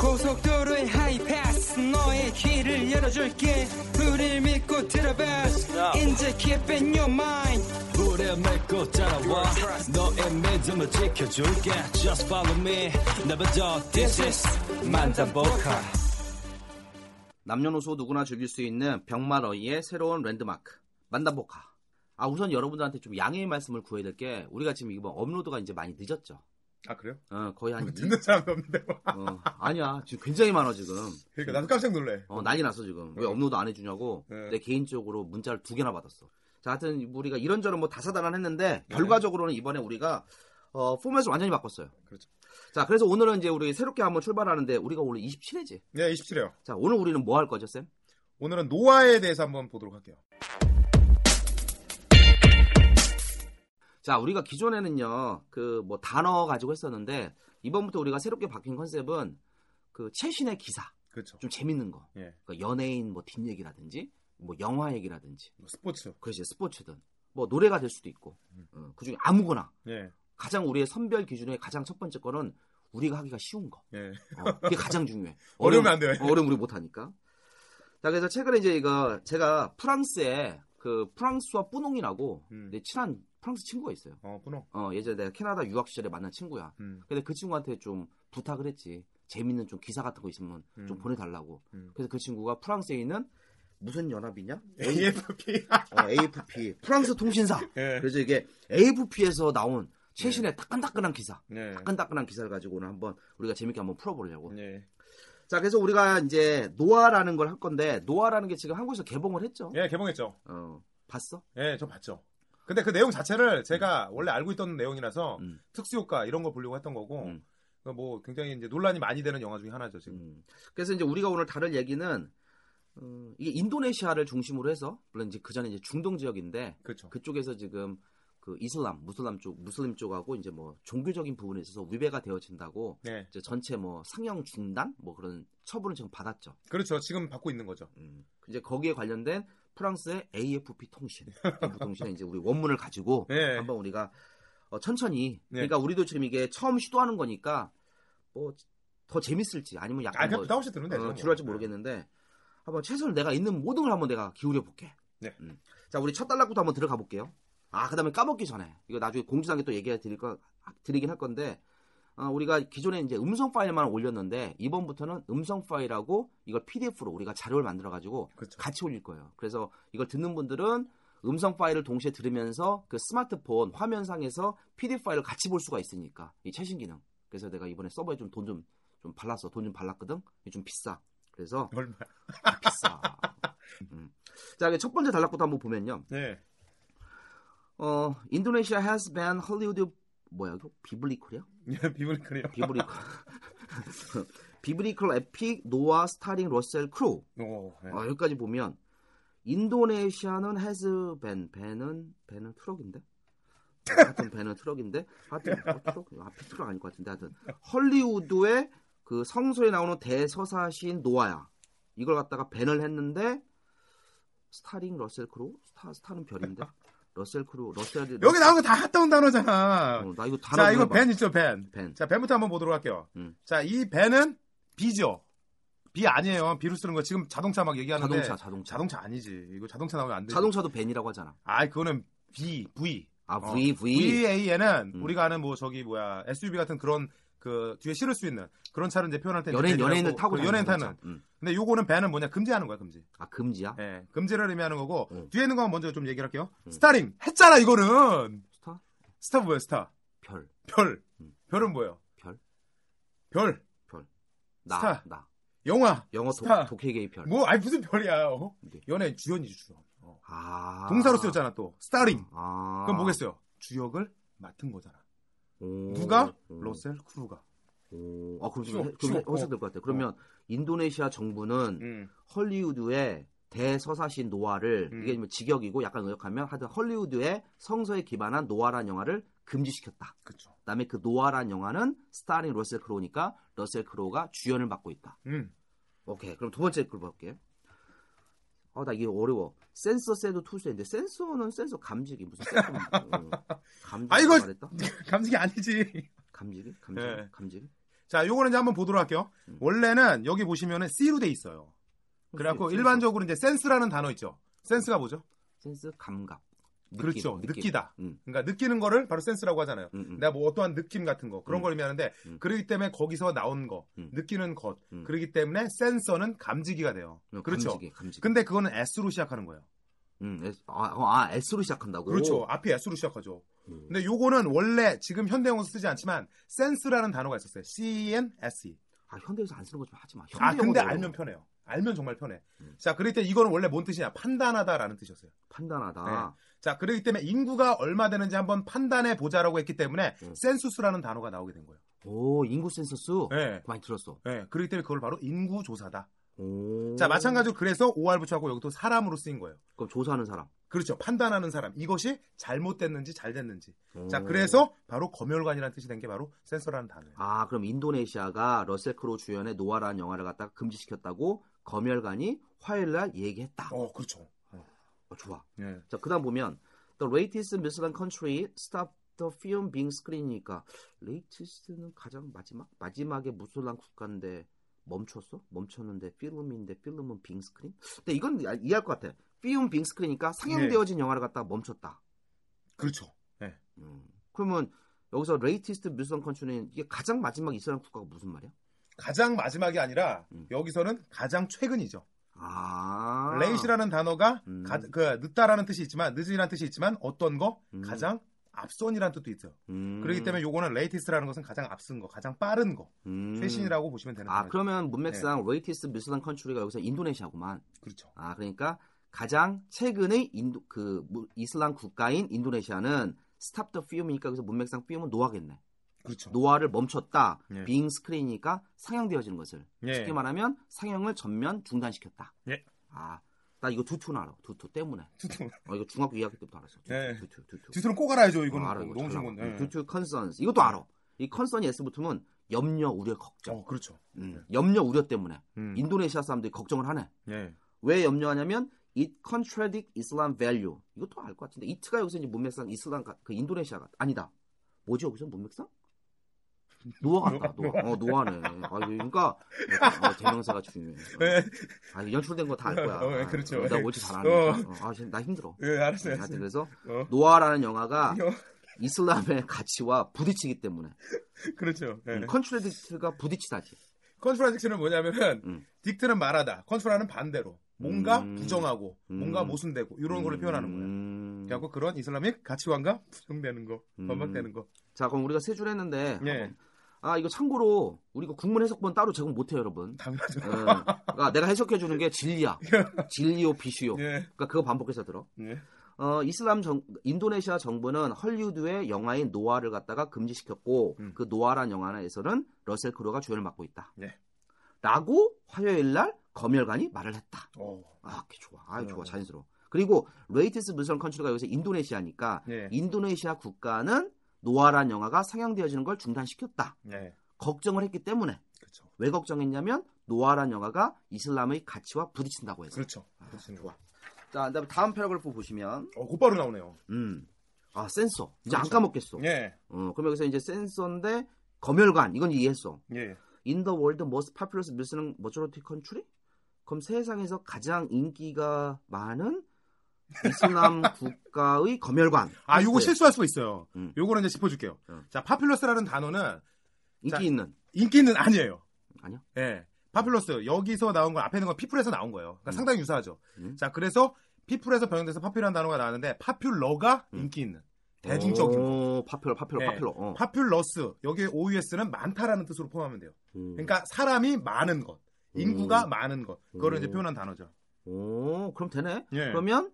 고속도로의 하이패스 너의 길을 열어줄게. 우릴 믿고 들어봐. 이제 keep in your mind. 우릴 믿고 따라와. 너의 믿음을 지켜줄게. Just follow me. 나부터 this is 만담보카. 남녀노소 누구나 즐길 수 있는 병마러이의 새로운 랜드마크 만담보카. 우선 여러분들한테 좀 양해의 말씀을 구해야 될 게, 우리가 지금 이번 업로드가 이제 많이 늦었죠. 그래요? 거의 한 듣는 사람도 없는데. 아니야, 지금 굉장히 많아 지금. 그러니까 나도 깜짝 놀래. 난리 났어 지금. 왜 업로드 안 해주냐고. 내 개인적으로 문자를 2개나 받았어. 자, 하여튼 우리가 이런저런 다사다난했는데 결과적으로는 이번에 우리가 포맷을 완전히 바꿨어요. 그렇죠. 자, 그래서 오늘은 이제 우리 새롭게 한번 출발하는데, 우리가 오늘 27회지? 네, 27회요. 자, 오늘 우리는 뭐 할 거죠, 쌤? 오늘은 노아에 대해서 한번 보도록 할게요. 자, 우리가 기존에는요, 단어 가지고 했었는데, 이번부터 우리가 새롭게 바뀐 컨셉은, 최신의 기사. 그렇죠. 좀 재밌는 거. 예. 연예인 뒷얘기라든지, 영화 얘기라든지. 스포츠. 그렇지, 스포츠든. 노래가 될 수도 있고. 그 중에 아무거나. 예. 가장 우리의 선별 기준의 가장 첫 번째 거는, 우리가 하기가 쉬운 거. 예. 그게 가장 중요해. 어려우면 안 돼요. 어려우면 우리 못하니까. 자, 그래서 최근에 이제 제가 프랑스에, 프랑스와 뿌농이라고, 내 친한 프랑스 친구가 있어요. 뿌농. 예전에 내가 캐나다 유학 시절에 만난 친구야. 근데 그 친구한테 좀 부탁을 했지. 재밌는 좀 기사 같은 거 있으면 좀 보내달라고. 그래서 그 친구가 프랑스에 있는 무슨 연합이냐? AFP. AFP. 프랑스 통신사. 네. 그래서 이게 AFP에서 나온 최신의 따끈따끈한 기사. 네. 따끈따끈한 기사를 가지고 오늘 한번 우리가 재밌게 한번 풀어보려고. 네. 자, 그래서 우리가 이제 노아라는 걸 할 건데, 노아라는 게 지금 한국에서 개봉을 했죠? 예, 개봉했죠. 봤어? 예, 저 봤죠. 근데 그 내용 자체를 제가 원래 알고 있던 내용이라서 특수효과 이런 거 보려고 했던 거고, 굉장히 이제 논란이 많이 되는 영화 중에 하나죠 지금. 그래서 이제 우리가 오늘 다룰 얘기는, 이게 인도네시아를 중심으로 해서, 물론 이제 그 전에 이제 중동 지역인데, 그쵸. 그쪽에서 지금 이슬람, 무슬림 쪽하고 이제 종교적인 부분에 있어서 위배가 되어진다고, 네. 이제 전체 상영 중단 그런 처분을 지금 받았죠. 그렇죠, 지금 받고 있는 거죠. 이제 거기에 관련된 프랑스의 AFP 통신, 통신에 이제 우리 원문을 가지고 네. 한번 우리가 천천히, 네. 그러니까 우리도 지금 이게 처음 시도하는 거니까 더 재밌을지 아니면 약간 부담없이 들으면 되죠. 지루할지 모르겠는데 한번 최선을 내가 있는 모든 걸 한번 내가 기울여 볼게. 네. 자, 우리 첫 단락부터 한번 들어가 볼게요. 그다음에 까먹기 전에 이거 나중에 공지사항에 또 얘기해 드리긴 할 건데, 우리가 기존에 이제 음성 파일만 올렸는데 이번부터는 음성 파일하고 이걸 PDF로 우리가 자료를 만들어 가지고 같이 올릴 거예요. 그래서 이걸 듣는 분들은 음성 파일을 동시에 들으면서 스마트폰 화면상에서 PDF 파일을 같이 볼 수가 있으니까, 이 최신 기능. 그래서 내가 이번에 서버에 좀 돈 좀 발랐어. 돈 좀 발랐거든. 좀 비싸. 그래서 얼마? 비싸. 자, 첫 번째 단락부터 한번 보면요. 네. Indonesia has banned Hollywood 비블리컬이야? 비블리컬. 비블리컬 에픽 노아 스타링 러셀 크루. 여기까지 보면 인도네시아는 has banned, 밴은 트럭인데. 하여튼 밴은 트럭인데. 하여튼 트럭 아닐 것 같은데, 하여튼 헐리우드의 성소에 나오는 대서사시인 노아야. 이걸 갖다가 밴을 했는데, 스타링 러셀 크루? 스타는 별인데. 러셀 크루, 여기 나오는 거 다 갔다 온 단어잖아. 나 이거 단어. 자, 이거 밴 있죠, 밴. 자, 밴부터 한번 보도록 할게요. 자, 이 밴은 비죠. 비 아니에요. 비로 쓰는 거 지금 자동차 막 얘기하는데. 자동차 아니지. 이거 자동차 나오면 안 돼. 자동차도 밴이라고 하잖아. 그거는 B, V. V. VA에는 우리가 아는 SUV 같은 그런 뒤에 실을 수 있는 그런 차를 이제 표현할 때 연예인을 타고 연예인 타는. 근데 요거는 밴은 금지하는 거야, 금지. 금지야? 예, 금지를 의미하는 거고. 뒤에 있는 거 먼저 좀 얘기를 할게요. 스타링 했잖아 이거는. 스타 뭐예요? 스타. 별은 뭐예요? 별. 별. 별. 나. 스타. 나. 영화. 영어 독해계의 별. 뭐, 아니, 무슨 별이야. 어? 네. 연애 주연이지, 주연. 어. 아. 동사로 쓰였잖아, 또. 스타링. 아. 그럼 뭐겠어요? 주역을 맡은 거잖아. 오. 누가? 러셀 크루가. 오. 아, 그럼 좀 해석될 것 같아요. 그러면 인도네시아 정부는 헐리우드의 대서사신 노아를, 이게 직역이고 약간 의역하면 하여튼 헐리우드의 성서에 기반한 노아란 영화를 금지시켰다. 그쵸. 그다음에 그 노아란 영화는 스타링 러셀 크로우니까 러셀 크로우가 주연을 맡고 있다. 오케이. 그럼 두 번째 글 볼게요. 아, 나 이게 어려워. 센서 샌드 투스인데 센서는 센서 감지기 무슨 센서? 감지기. 아 이거 말했다? 감지기 아니지. 감지기? 감지기? 네. 감지기? 자, 요거는 이제 한번 보도록 할게요. 원래는 여기 보시면은 C로 돼 있어요. 그래갖고 그치, 일반적으로 이제 센스라는 단어 있죠. 센스가 뭐죠? 센스 감각. 느낌, 그렇죠. 느끼다. 그러니까 느끼는 거를 바로 센스라고 하잖아요. 내가 뭐 어떠한 느낌 같은 거 그런 걸 의미하는데 그렇기 때문에 거기서 나온 거 느끼는 것 그렇기 때문에 센서는 감지기가 돼요. 그렇죠. 감지기. 근데 그거는 S로 시작하는 거예요. S로 시작한다고? 그렇죠. 앞에 S로 시작하죠. 근데 요거는 원래 지금 현대용어로 쓰지 않지만 센스라는 단어가 있었어요. C-E-N-S-E. 아, 현대에서 안 쓰는 거 좀 하지 마. 아, 근데 알면 편해요. 알면 정말 편해. 자, 그렇기 때문에 이거는 원래 뭔 뜻이냐? 판단하다라는 뜻이었어요. 판단하다. 네. 자, 그렇기 때문에 인구가 얼마 되는지 한번 판단해 보자라고 했기 때문에 센수스라는 단어가 나오게 된 거예요. 오, 인구 센수스? 네. 많이 들었어. 네. 그렇기 때문에 그걸 바로 인구 조사다. 오. 자, 마찬가지로 그래서 OR 붙여갖고 여기 또 사람으로 쓰인 거예요. 그럼 조사하는 사람. 그렇죠. 판단하는 사람. 이것이 잘못됐는지 잘 됐는지. 자, 그래서 바로 검열관이라는 뜻이 된 게 바로 센서라는 단어예요. 아, 그럼 인도네시아가 러셀 크로우 주연의 노아라는 영화를 갖다가 금지시켰다고 검열관이 화요일날 얘기했다. 어, 그렇죠. 좋아. 예. 자, 그다음 보면 The latest Muslim country stopped the film being screen이니까 latest는 가장 마지막에 무슬람 국가인데 멈췄어? 멈췄는데 필름인데 필름은 빙 스크린? 근데 이건 이해할 것 같아. 필름 빙 스크린이니까 상영되어진 네. 영화를 갖다 멈췄다. 그렇죠. 네. 그러면 여기서 레이티스트 뮤슬람 컨트리는 이게 가장 마지막 이슬람 국가가 무슨 말이야? 가장 마지막이 아니라 여기서는 가장 최근이죠. 아. 레이시라는 단어가 늦다라는 뜻이 있지만 늦은이라는 뜻이 있지만 어떤 거 가장 앞선이라는 뜻도 있어요. 그렇기 때문에 요거는 레이티스라는 것은 가장 앞선 거, 가장 빠른 거, 최신이라고 보시면 되는 거예요. 아, 그러면 문맥상 네. 레이티스 뮤슬람 컨트리가 여기서 인도네시아구만. 그렇죠. 아, 그러니까 가장 최근의 이슬람 국가인 인도네시아는 스탑 더 퓨움이니까 그래서 문맥상 퓨움은 노아겠네. 그렇죠. 노아를 멈췄다. 예. 빙 스크린이니까 상영되어지는 것을. 예. 쉽게 말하면 상영을 전면 중단시켰다. 예. 아. 나 이거 두투는 알아. 두투 때문에. 두투. 이거 중학교 2학기 때부터 알았어. 두투. 두투는 꼭 알아야죠. 이거는 알아, 이거 너무 쉬운 건데. 두투 컨선스. 이것도 알아. 이 컨선이 S 붙으면 염려, 우려, 걱정. 어, 그렇죠. 네. 염려, 우려 때문에 인도네시아 사람들이 걱정을 하네. 네. 왜 염려하냐면 it contradicts Islam value. 이것도 알 것 같은데 it가 여기서 이제 문맥상 이슬람 그 인도네시아가 아니다. 뭐지 여기서 문맥상? 노아 같다. 노아네. 아, 그러니까 대명사가 중요해. 아, 연출된 거 다 알 거야. 그렇죠. 나 어제 잘 아니까. 아, 나 힘들어. 예, 알았어요. 그래서 노아라는 영화가 이슬람의 가치와 부딪히기 때문에. 그렇죠. 컨트라딕트가 부딪히다지. 컨트라딕트는 뭐냐면은 딕트는 말하다. 컨트라는 반대로 뭔가 부정하고 뭔가 모순되고 이런 거를 표현하는 거예요. 그래갖고 그런 이슬람의 가치관과 부정되는 거, 반박되는 거. 자, 그럼 우리가 세 줄 했는데. 네. 아, 이거 참고로, 우리 이거 국문 해석본 따로 제공 못해요, 여러분. 당연하죠. 네. 그러니까 내가 해석해주는 게 진리야. 진리요, 비슈요. 네. 그러니까 그거 반복해서 들어. 네. 인도네시아 정부는 헐리우드의 영화인 노아를 갖다가 금지시켰고, 그 노아란 영화에서는 러셀 크루가 주연을 맡고 있다. 네. 라고 화요일날 검열관이 말을 했다. 오. 아, 그게 좋아. 아, 좋아. 자연스러워. 그리고, 레이티스 무슬람 컨트리가 여기서 인도네시아니까, 네. 인도네시아 국가는 노아란 영화가 상영되어지는 걸 중단시켰다. 네. 걱정을 했기 때문에. 그렇죠. 왜 걱정했냐면 노아란 영화가 이슬람의 가치와 부딪힌다고 해서. 그렇죠. 좋아. 자, 그다음에 다음 패러그래프 보시면 곧바로 나오네요. 아, 센서. 이제 그렇죠. 안 까먹겠어. 예. 그럼 여기서 이제 센서인데 검열관. 이건 이해했어. 예. In the world most populous Muslim majority country? 그럼 세상에서 가장 인기가 많은 이슬람 국가의 검열관. 아, 요거 실수할 수가 있어요. 요거는 이제 짚어줄게요. 자, 파퓰러스라는 단어는 인기 있는 아니에요. 아니요. 예, 네, 파퓰러스 여기서 나온 건 앞에 있는 건 피플에서 나온 거예요. 그러니까 상당히 유사하죠. 자, 그래서 피플에서 변형돼서 파퓰러라는 단어가 나왔는데 파퓰러가 인기 있는. 대중적인 거. 파퓰러. 네. 파퓰러스. 여기에 OUS는 많다라는 뜻으로 포함하면 돼요. 그러니까 사람이 많은 것. 인구가 많은 것. 그거를 이제 표현한 단어죠. 오, 그럼 되네. 예. 그러면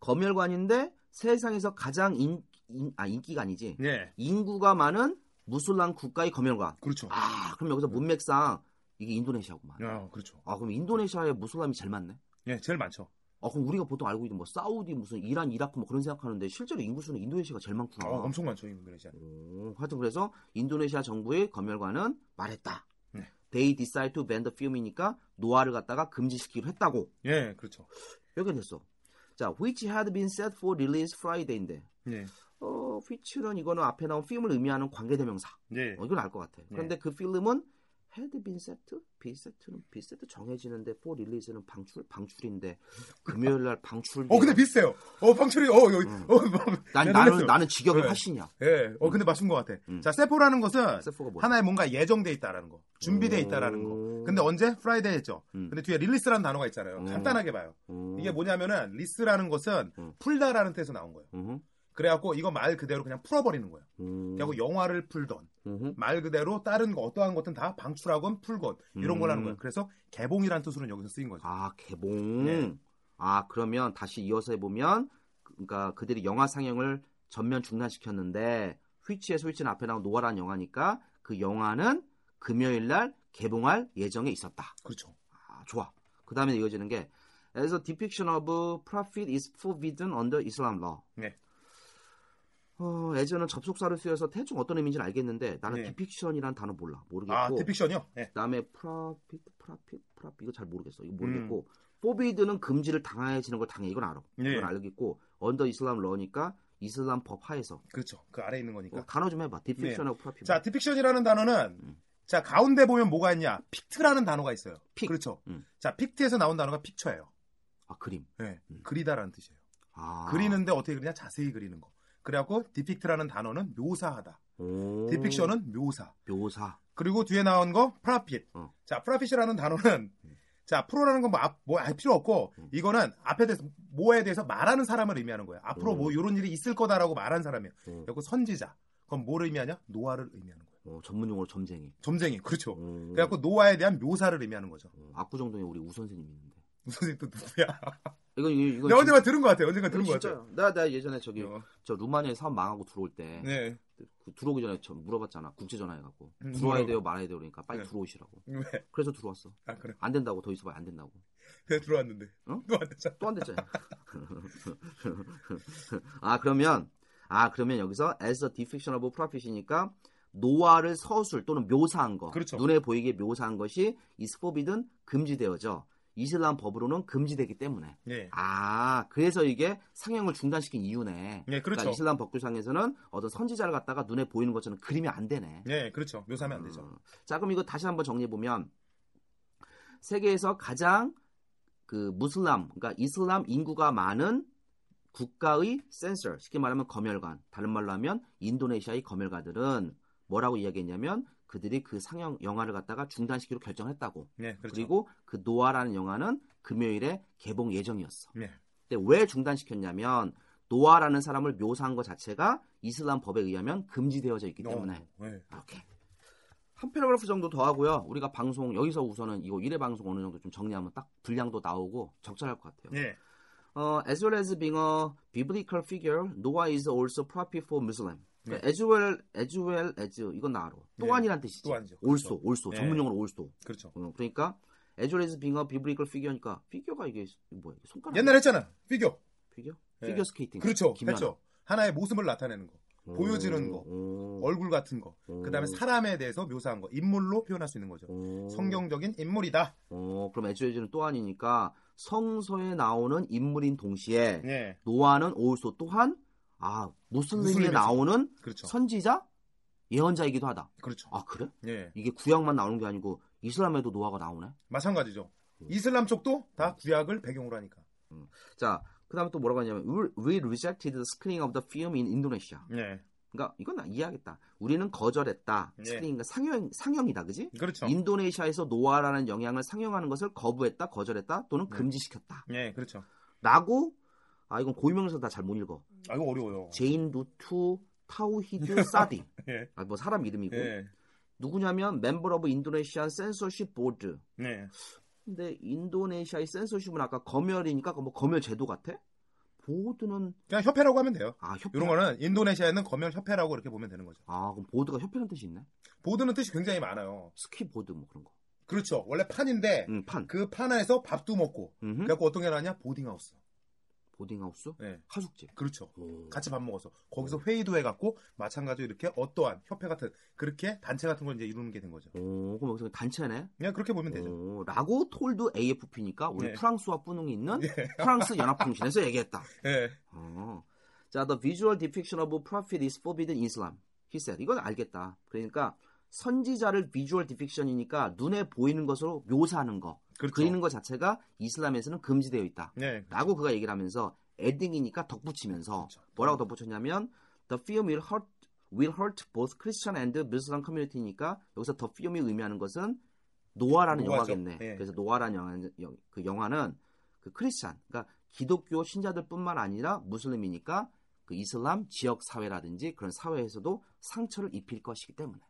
검열관인데 세상에서 가장 인기가 아니지. 예. 인구가 많은 무슬람 국가의 검열관. 그렇죠. 아, 그럼 여기서 문맥상 이게 인도네시아구만. 아, 그렇죠. 아, 그럼 인도네시아에 무슬람이 제일 많네. 예, 제일 많죠. 아, 그럼 우리가 보통 알고 있는 뭐 사우디 무슨 이란 이라크 뭐 그런 생각하는데 실제로 인구수는 인도네시아가 제일 많구나. 아, 엄청 많죠 인도네시아. 하여튼 그래서 인도네시아 정부의 검열관은 말했다. 네. They decide to ban the film이니까 노아를 갖다가 금지시키기로 했다고. 예, 그렇죠. 여기가 됐어. 자, which had been set for release Friday인데. 예. which는 이거는 앞에 나온 film을 의미하는 관계대명사. 예. 이건 알 것 같아. 그런데 예. 그 film은 had been set, be set는 be set 정해지는데 for release는 방출인데 금요일 날 방출. 근데 비슷해요. 방출이 여기. 나는 직역이 훨씬이야. 예. 근데 맞춘 것 같아. 자, 세포라는 것은 하나의 뭔가 예정돼 있다라는 거, 준비돼 있다라는 거. 근데 언제? 프라이데이 했죠. 근데 뒤에 릴리스라는 단어가 있잖아요. 간단하게 봐요. 이게 뭐냐면은 리스라는 것은 풀다라는 뜻에서 나온 거예요. 그래갖고 이거 말 그대로 그냥 풀어버리는 거예요. 그래갖고 영화를 풀던 말 그대로 다른 거 어떠한 것든 다 방출하건 풀건 이런 거라는 거예요. 그래서 개봉이라는 뜻으로는 여기서 쓰인 거죠. 아, 개봉. 네. 아, 그러면 다시 이어서 해보면 그러니까 그들이 영화 상영을 전면 중단시켰는데 휘치의 소위치는 앞에 나온 노아라는 영화니까 그 영화는 금요일 날 개봉할 예정에 있었다. 그렇죠. 아, 좋아. 그 다음에 이어지는 게 As a depiction of profit is forbidden under Islam law. 네. 예전은 접속사를 쓰여서 대충 어떤 의미인지는 알겠는데 나는 네. 디픽션이라는 단어 모르겠고 아, 디픽션이요? 네. 그다음에 프라핏 이거 잘 모르겠어. 이거 모르겠고 포비드는 금지를 당해지는 걸 당해. 이건 알아. 네. 이건 알겠고 언더 이슬람 러니까 이슬람 법 하에서 그렇죠. 그 아래에 있는 거니까. 단어 좀 해봐. 디픽션하고 네. 프라핏. 자, 디픽션이라는 단어는 자 가운데 보면 뭐가 있냐? 픽트라는 단어가 있어요. 픽. 그렇죠. 자, 픽트에서 나온 단어가 픽처예요. 아, 그림. 네. 그리다라는 뜻이에요. 아. 그리는데 어떻게 그리냐? 자세히 그리는 거. 그래갖고 디픽트라는 단어는 묘사하다. 디픽션은 묘사. 그리고 뒤에 나온 거 프라핏. 자, 프라핏이라는 단어는 자 프로라는 건 뭐 알 필요 없고 이거는 앞에 대해서 뭐에 대해서 말하는 사람을 의미하는 거예요. 앞으로 뭐 이런 일이 있을 거다라고 말한 사람이에요. 그리고 선지자. 그건 뭘 의미하냐? 노아를 의미하는 거예요. 전문용어로 점쟁이. 그렇죠. 그래갖고 노아에 대한 묘사를 의미하는 거죠. 압구정동에 우리 우 선생님이 있는데. 우 선생님 또 누구야? 이건 내가 언젠가 들은 것 같아. 나 예전에 저기 저 루마니아에 사업 망하고 들어올 때 네. 들어오기 전에 물어봤잖아. 국제 전화해갖고 들어와야 돼요, 말아야 돼요. 그러니까 빨리 네. 들어오시라고. 왜? 그래서 들어왔어. 아, 그래. 안 된다고 더 있어봐야 안 된다고. 그래 들어왔는데. 어? 또 안 됐잖아. 그러면 여기서 as a depiction of profit이니까 노아를 서술 또는 묘사한 거. 그렇죠. 눈에 보이게 묘사한 것이 is forbidden 금지되어져. 이슬람 법으로는 금지되기 때문에. 네. 아, 그래서 이게 상영을 중단시킨 이유네. 네, 그렇죠. 그러니까 이슬람 법규상에서는 어떤 선지자를 갖다가 눈에 보이는 것처럼 그림이 안 되네. 네, 그렇죠. 묘사하면 안 되죠. 자, 그럼 이거 다시 한번 정리해보면 세계에서 가장 그 무슬람, 그러니까 이슬람 인구가 많은 국가의 센서, 쉽게 말하면 검열관, 다른 말로 하면 인도네시아의 검열관들은 뭐라고 이야기했냐면 그들이 그 상영 영화를 갖다가 중단시키기로 결정했다고. 네, 그렇죠. 그리고 그 노아라는 영화는 금요일에 개봉 예정이었어. 네. 근데 왜 중단시켰냐면 노아라는 사람을 묘사한 것 자체가 이슬람 법에 의하면 금지되어져 있기 때문에. 네. 이렇게 한 패러그래프 정도 더 하고요. 우리가 방송 여기서 우선은 이거 1회 방송 어느 정도 좀 정리하면 딱 분량도 나오고 적절할 것 같아요. 네. As well as being a biblical figure, Noah is also prophet for Muslim. 네. as well as 이건 나 알아. 또한이란 뜻이지. 또한이죠. 그렇죠. also 네. 전문용어로 also. 그렇죠. 그러니까 as well as being a biblical figure니까 피규어가 이게 뭐야? 손가락. 옛날 했잖아. 피규어? 네. 피규어 스케이팅. 그렇죠. 했죠. 하나의 모습을 나타내는 거. 보여지는 거. 얼굴 같은 거. 그다음에 사람에 대해서 묘사한 거. 인물로 표현할 수 있는 거죠. 성경적인 인물이다. 그럼 as well as는 또한이니까 성서에 나오는 인물인 동시에 네. 노아는 also 또한 무슬림에 나오는 그렇죠. 선지자, 예언자이기도 하다. 그렇죠. 아, 그래? 예. 이게 구약만 나오는 게 아니고 이슬람에도 노아가 나오네? 마찬가지죠. 이슬람 쪽도 다 구약을 배경으로 하니까. 자, 그 다음에 또 뭐라고 하냐면 We rejected the screening of the film in Indonesia. 예. 그러니까 이건 이해하겠다. 우리는 거절했다. 예. 스크린과 상영이다. 그지? 그렇죠. 인도네시아에서 노아라는 영향을 상영하는 것을 거부했다, 거절했다 또는 금지시켰다. 예, 그렇죠. 라고 아 이건 고유명사 다 잘 못 읽어. 아 이거 어려워요. 제인 루투 타우히드 사디. 예. 아 뭐 사람 이름이고. 예. 누구냐면 멤버 오브 인도네시안 센서십 보드. 네. 근데 인도네시아의 센서십은 아까 검열이니까 뭐 검열 제도 같아? 보드는 그냥 협회라고 하면 돼요. 아 협회. 이런 거는 인도네시아에는 검열 협회라고 이렇게 보면 되는 거죠. 아 그럼 보드가 협회라는 뜻이 있네? 보드는 뜻이 굉장히 많아요. 스키보드 뭐 그런 거. 그렇죠. 원래 판인데 판. 그 판 안에서 밥도 먹고. 그래갖고 어떤 게 나냐? 보딩하우스. 보딩하우스? 네. 하숙집. 그렇죠. 오. 같이 밥 먹어서 거기서 회의도 해갖고 마찬가지로 이렇게 어떠한 협회 같은 그렇게 단체 같은 걸 이제 이루는 게 된 거죠. 오, 그럼 여기서 단체네? 그냥 그렇게 보면 되죠. 오, 라고 톨드 AFP니까 우리 네. 프랑스와 뿌능이 있는 네. 프랑스 연합통신에서 얘기했다. 네. 어. 자, the visual depiction of prophet is forbidden in Islam. He said. 이건 알겠다. 그러니까 선지자를 비주얼 디픽션이니까 눈에 보이는 것으로 묘사하는 거, 그렇죠. 그리는 것 자체가 이슬람에서는 금지되어 있다. 네, 그렇죠. 라고 그가 얘기를 하면서 에딩이니까 덧붙이면서 그렇죠. 뭐라고 덧붙였냐면 The film will hurt both Christian and Muslim community니까 여기서 The film이 의미하는 것은 노아라는 노아죠. 영화겠네. 네. 그래서 노아라는 영화, 그 영화는 그 크리스찬, 그러니까 기독교 신자들뿐만 아니라 무슬림이니까 그 이슬람 지역 사회라든지 그런 사회에서도 상처를 입힐 것이기 때문에.